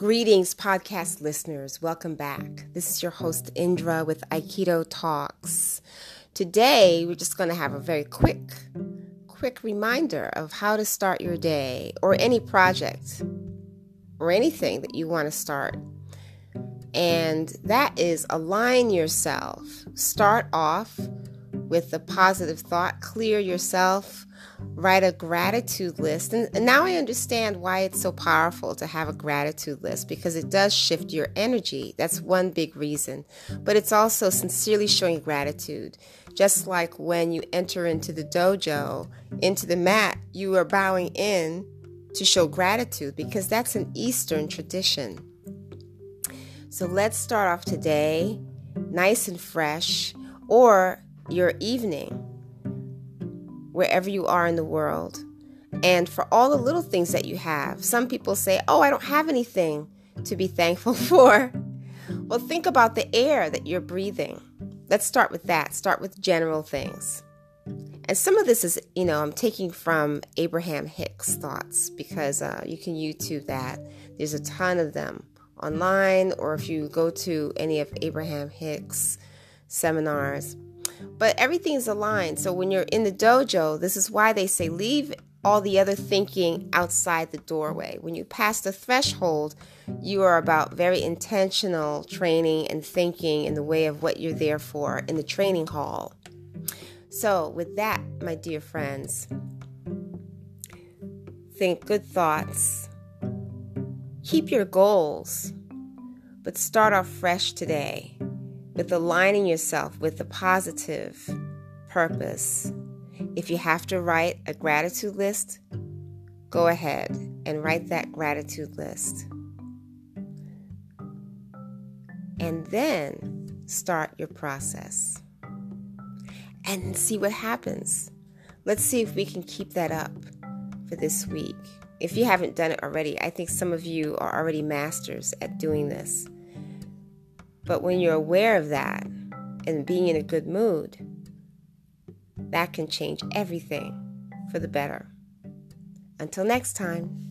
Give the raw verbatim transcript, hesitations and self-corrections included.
Greetings, podcast listeners. Welcome back. This is your host, Indra, with Aikido Talks. Today, we're just going to have a very quick, quick reminder of how to start your day or any project or anything that you want to start. And that is align yourself. Start off with a positive thought, clear yourself, write a gratitude list. And, and now I understand why it's so powerful to have a gratitude list, because it does shift your energy. That's one big reason. But it's also sincerely showing gratitude. Just like when you enter into the dojo, into the mat, you are bowing in to show gratitude, because that's an Eastern tradition. So let's start off today nice and fresh, or your evening, wherever you are in the world, and for all the little things that you have. Some people say, oh, I don't have anything to be thankful for. Well, think about the air that you're breathing. Let's start with that. Start with general things. And some of this is, you know, I'm taking from Abraham Hicks' thoughts, because uh, you can YouTube that. There's a ton of them online, or if you go to any of Abraham Hicks' seminars. But everything's aligned. So when you're in the dojo, this is why they say leave all the other thinking outside the doorway. When you pass the threshold, you are about very intentional training and thinking in the way of what you're there for in the training hall. So with that, my dear friends, think good thoughts. Keep your goals, but start off fresh today, with aligning yourself with a positive purpose. If you have to write a gratitude list, go ahead and write that gratitude list. And then start your process and see what happens. Let's see if we can keep that up for this week. If you haven't done it already, I think some of you are already masters at doing this. But when you're aware of that and being in a good mood, that can change everything for the better. Until next time.